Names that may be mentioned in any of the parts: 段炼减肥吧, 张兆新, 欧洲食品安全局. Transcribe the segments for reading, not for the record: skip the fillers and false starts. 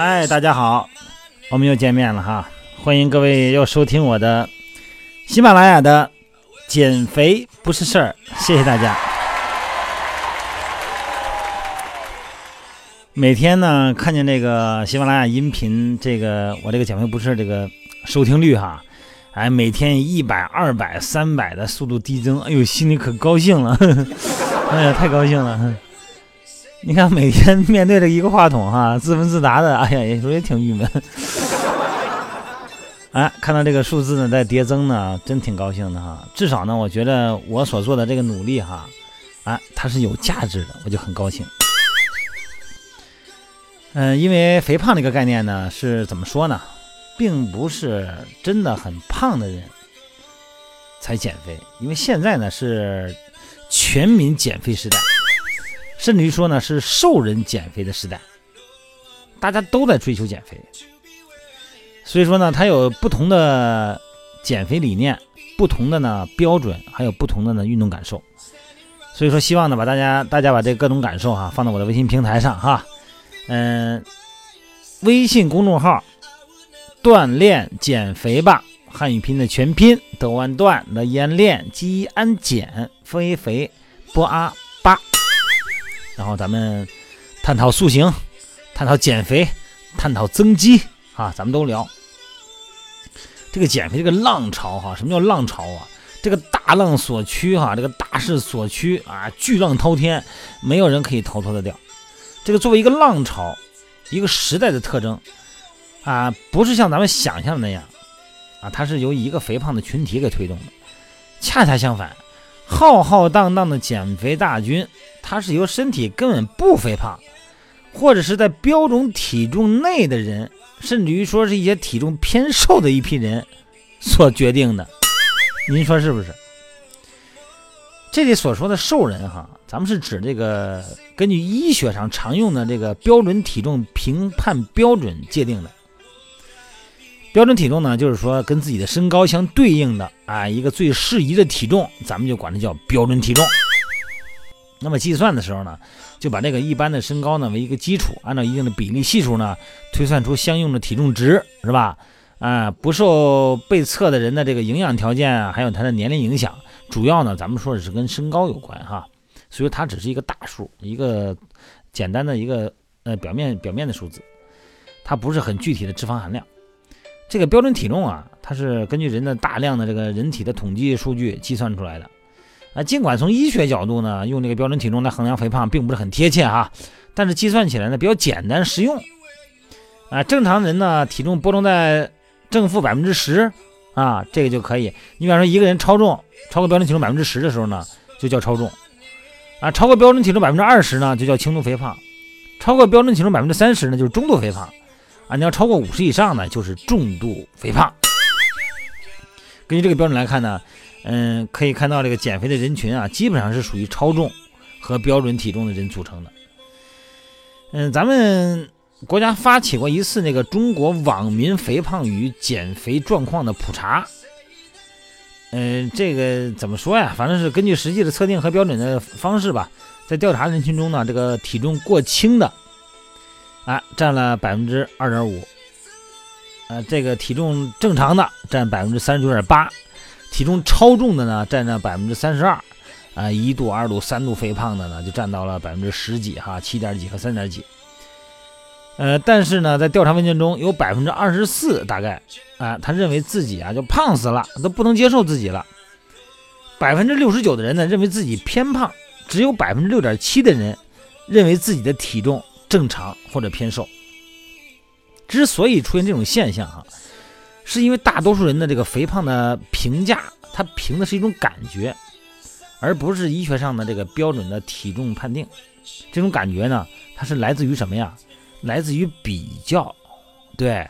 哎，大家好，我们又见面了哈！欢迎各位又收听我的喜马拉雅的减肥不是事儿，谢谢大家。每天呢，看见这个喜马拉雅音频，这个我这个减肥不是这个收听率哈，哎，每天100、200、300的速度递增，哎呦，心里可高兴了，呵呵，哎呀，太高兴了。你看，每天面对着一个话筒哈，自问自答的，哎呀，有时候也挺郁闷。哎，看到这个数字呢在叠增呢，真挺高兴的哈。至少呢，我觉得我所做的这个努力哈，啊，它是有价值的，我就很高兴。因为肥胖这个概念呢，是怎么说呢，并不是真的很胖的人才减肥，因为现在呢是全民减肥时代。甚至于说呢，是瘦人减肥的时代，大家都在追求减肥，所以说呢，它有不同的减肥理念，不同的呢标准，还有不同的呢运动感受。所以说，希望呢把大家把这各种感受哈放到我的微信平台上哈，微信公众号“锻炼减肥吧”，汉语拼的全拼，德万段的演练基安减非肥波阿八。然后咱们探讨塑形，探讨减肥，探讨增肌啊，咱们都聊这个减肥这个浪潮哈。什么叫浪潮啊？这个大浪所趋哈，这个大势所趋啊，巨浪滔天，没有人可以逃脱得掉。这个作为一个浪潮，一个时代的特征啊，不是像咱们想象的那样啊，它是由一个肥胖的群体给推动的。恰恰相反，浩浩荡荡的减肥大军，它是由身体根本不肥胖，或者是在标准体重内的人，甚至于说是一些体重偏瘦的一批人所决定的。您说是不是？这里所说的瘦人哈，咱们是指这个根据医学上常用的这个标准体重评判标准界定的。标准体重呢，就是说跟自己的身高相对应的啊，一个最适宜的体重，咱们就管它叫标准体重。那么计算的时候呢，就把这个一般的身高呢为一个基础，按照一定的比例系数呢，推算出相应的体重值，是吧？啊，不受被测的人的这个营养条件啊，还有他的年龄影响，主要呢咱们说的是跟身高有关哈，所以它只是一个大数，一个简单的一个表面的数字，它不是很具体的脂肪含量。这个标准体重啊，它是根据人的大量的这个人体的统计数据计算出来的啊。尽管从医学角度呢，用这个标准体重来衡量肥胖并不是很贴切哈，但是计算起来呢比较简单实用啊。正常人呢体重波动在正负10%啊，这个就可以。你比方说一个人超重超过标准体重10%的时候呢，就叫超重啊；超过标准体重20%呢，就叫轻度肥胖；超过标准体重30%呢，就是中度肥胖。啊，你要超过50以上呢，就是重度肥胖。根据这个标准来看呢，可以看到这个减肥的人群啊，基本上是属于超重和标准体重的人组成的。咱们国家发起过一次那个中国网民肥胖与减肥状况的普查。这个怎么说呀？反正是根据实际的测定和标准的方式吧，在调查人群中呢，这个体重过轻的啊，占了2.5%，这个体重正常的占39.8%，体重超重的呢占了32%，啊，1度、2度、3度肥胖的呢就占到了10几哈，7点几和3点几，但是呢，在调查问卷中有24%大概啊，他认为自己啊就胖死了，都不能接受自己了。69%的人呢认为自己偏胖，只有6.7%的人认为自己的体重正常或者偏瘦。之所以出现这种现象哈，是因为大多数人的这个肥胖的评价，它评的是一种感觉，而不是医学上的这个标准的体重判定。这种感觉呢，它是来自于什么呀？来自于比较。对，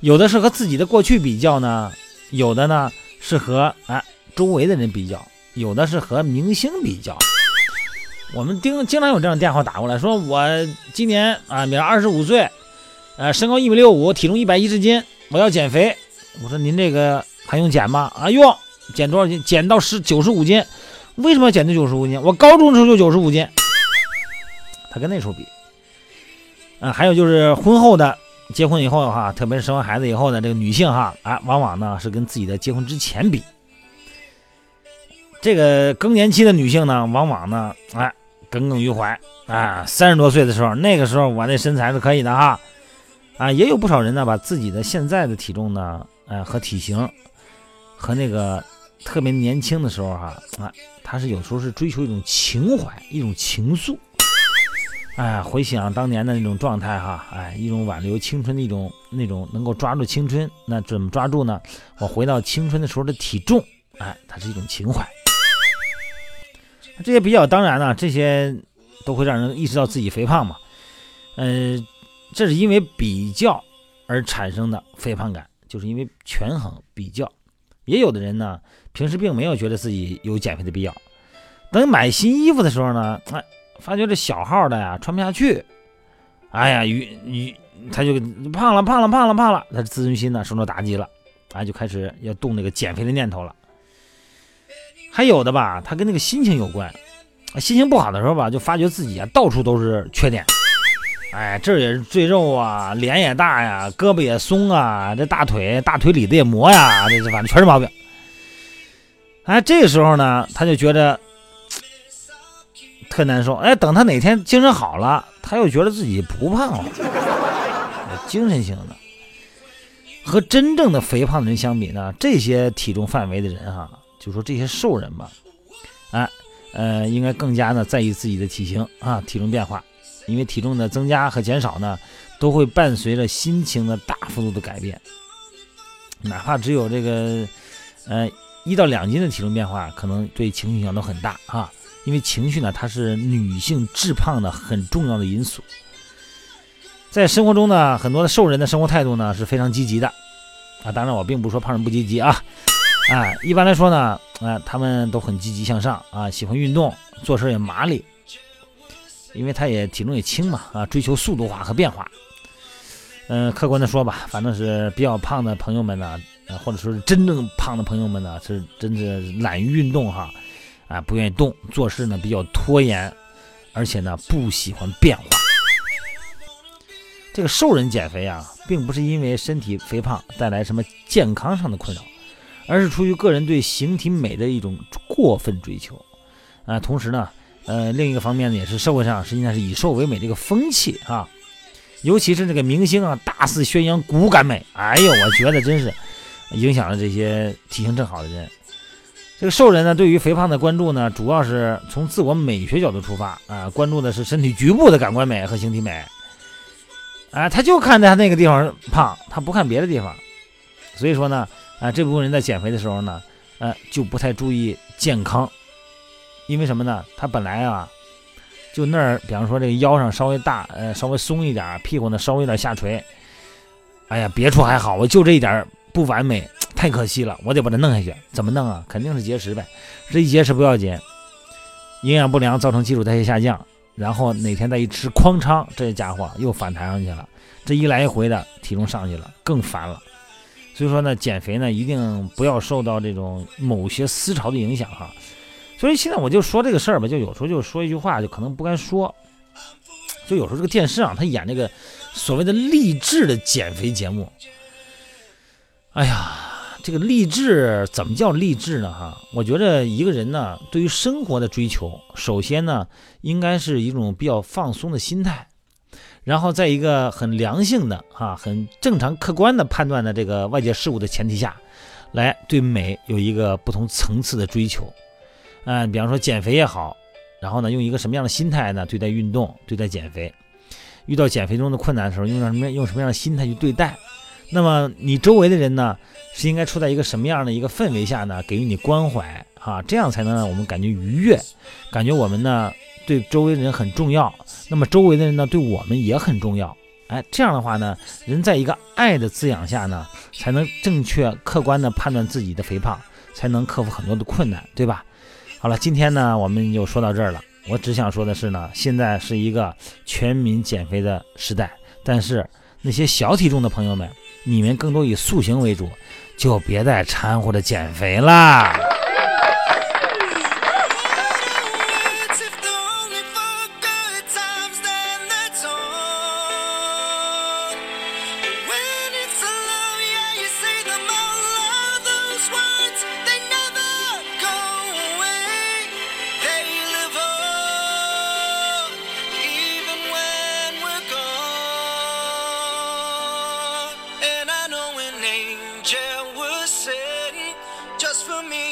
有的是和自己的过去比较呢，有的呢是和周围的人比较，有的是和明星比较。我们经常有这样的电话打过来，说我今年啊，比如25岁，身高1.65米，体重110斤，我要减肥。我说您这个还用减吗？啊，用。减多少斤？减到95斤。为什么要减到95斤？我高中的时候就95斤。他跟那时候比。还有就是婚后的结婚以后哈，特别是生完孩子以后呢，这个女性哈啊，往往呢是跟自己的结婚之前比。这个更年期的女性呢，往往呢哎耿耿于怀啊，30多岁的时候，那个时候我那身材是可以的哈啊，也有不少人呢把自己的现在的体重呢，和体型和那个特别年轻的时候哈啊，他是有时候是追求一种情怀，一种情愫。哎，回想当年的那种状态哈，哎，一种挽留青春的一种那种能够抓住青春，那怎么抓住呢？我回到青春的时候的体重，哎，它是一种情怀。这些比较当然呢，这些都会让人意识到自己肥胖嘛。这是因为比较而产生的肥胖感，就是因为权衡比较。也有的人呢，平时并没有觉得自己有减肥的必要，等买新衣服的时候呢，哎。发觉这小号的呀穿不下去，哎呀，他就胖了，他自尊心呢受到打击了，啊，就开始要动那个减肥的念头了。还有的吧，他跟那个心情有关，心情不好的时候吧，就发觉自己啊到处都是缺点，哎，这也是赘肉啊，脸也大呀，胳膊也松啊，这大腿里的也磨呀，这反正全是毛病。哎，这个时候呢，他就觉得。特难受，哎，等他哪天精神好了，他又觉得自己不胖了。精神性的和真正的肥胖的人相比呢，这些体重范围的人哈，就说这些瘦人吧，啊，应该更加呢在意自己的体型啊，体重变化，因为体重的增加和减少呢，都会伴随着心情的大幅度的改变，哪怕只有这个1到2斤的体重变化，可能对情绪影响都很大啊。因为情绪呢，它是女性致胖的很重要的因素。在生活中呢，很多的瘦人的生活态度呢是非常积极的啊。当然，我并不说胖人不积极啊，啊，一般来说呢，啊，他们都很积极向上啊，喜欢运动，做事也麻利，因为他也体重也轻嘛啊，追求速度化和变化。客观的说吧，反正是比较胖的朋友们呢，或者说是真正胖的朋友们呢，是真是懒于运动哈。啊，不愿意动，做事呢比较拖延，而且呢不喜欢变化。这个瘦人减肥啊，并不是因为身体肥胖带来什么健康上的困扰，而是出于个人对形体美的一种过分追求。啊，同时呢，另一个方面呢，也是社会上实际上是以瘦为美这个风气啊，尤其是这个明星啊，大肆宣扬骨感美。哎呦，我觉得真是影响了这些体型正好的人。这个瘦人呢，对于肥胖的关注呢，主要是从自我美学角度出发啊，关注的是身体局部的感官美和形体美，啊，他就看他那个地方胖，他不看别的地方，所以说呢，啊，这部分人在减肥的时候呢，就不太注意健康，因为什么呢？他本来啊，就那儿，比方说这个腰上稍微大，稍微松一点，屁股呢稍微有点下垂，哎呀，别处还好，我就这一点不完美。太可惜了，我得把它弄下去。怎么弄啊？肯定是节食呗。这一节食不要紧，营养不良造成基础代谢下降，然后哪天再一吃哐嚓，这家伙又反弹上去了。这一来一回的体重上去了，更烦了。所以说呢，减肥呢一定不要受到这种某些思潮的影响哈。所以现在我就说这个事儿吧，就有时候就说一句话，就可能不该说。就有时候这个电视上他演这个所谓的励志的减肥节目，哎呀。这个励志怎么叫励志呢？哈，我觉得一个人呢，对于生活的追求，首先呢，应该是一种比较放松的心态，然后在一个很良性的、哈、很正常、客观的判断的这个外界事物的前提下，来对美有一个不同层次的追求。比方说减肥也好，然后呢，用一个什么样的心态呢对待运动、对待减肥？遇到减肥中的困难的时候，用什么样的心态去对待？那么你周围的人呢，是应该处在一个什么样的一个氛围下呢？给予你关怀啊，这样才能让我们感觉愉悦，感觉我们呢对周围的人很重要，那么周围的人呢对我们也很重要。哎，这样的话呢，人在一个爱的滋养下呢，才能正确客观的判断自己的肥胖，才能克服很多的困难，对吧？好了，今天呢我们就说到这儿了。我只想说的是呢，现在是一个全民减肥的时代，但是那些小体重的朋友们，你们更多以塑形为主，就别再掺和着减肥啦。to me.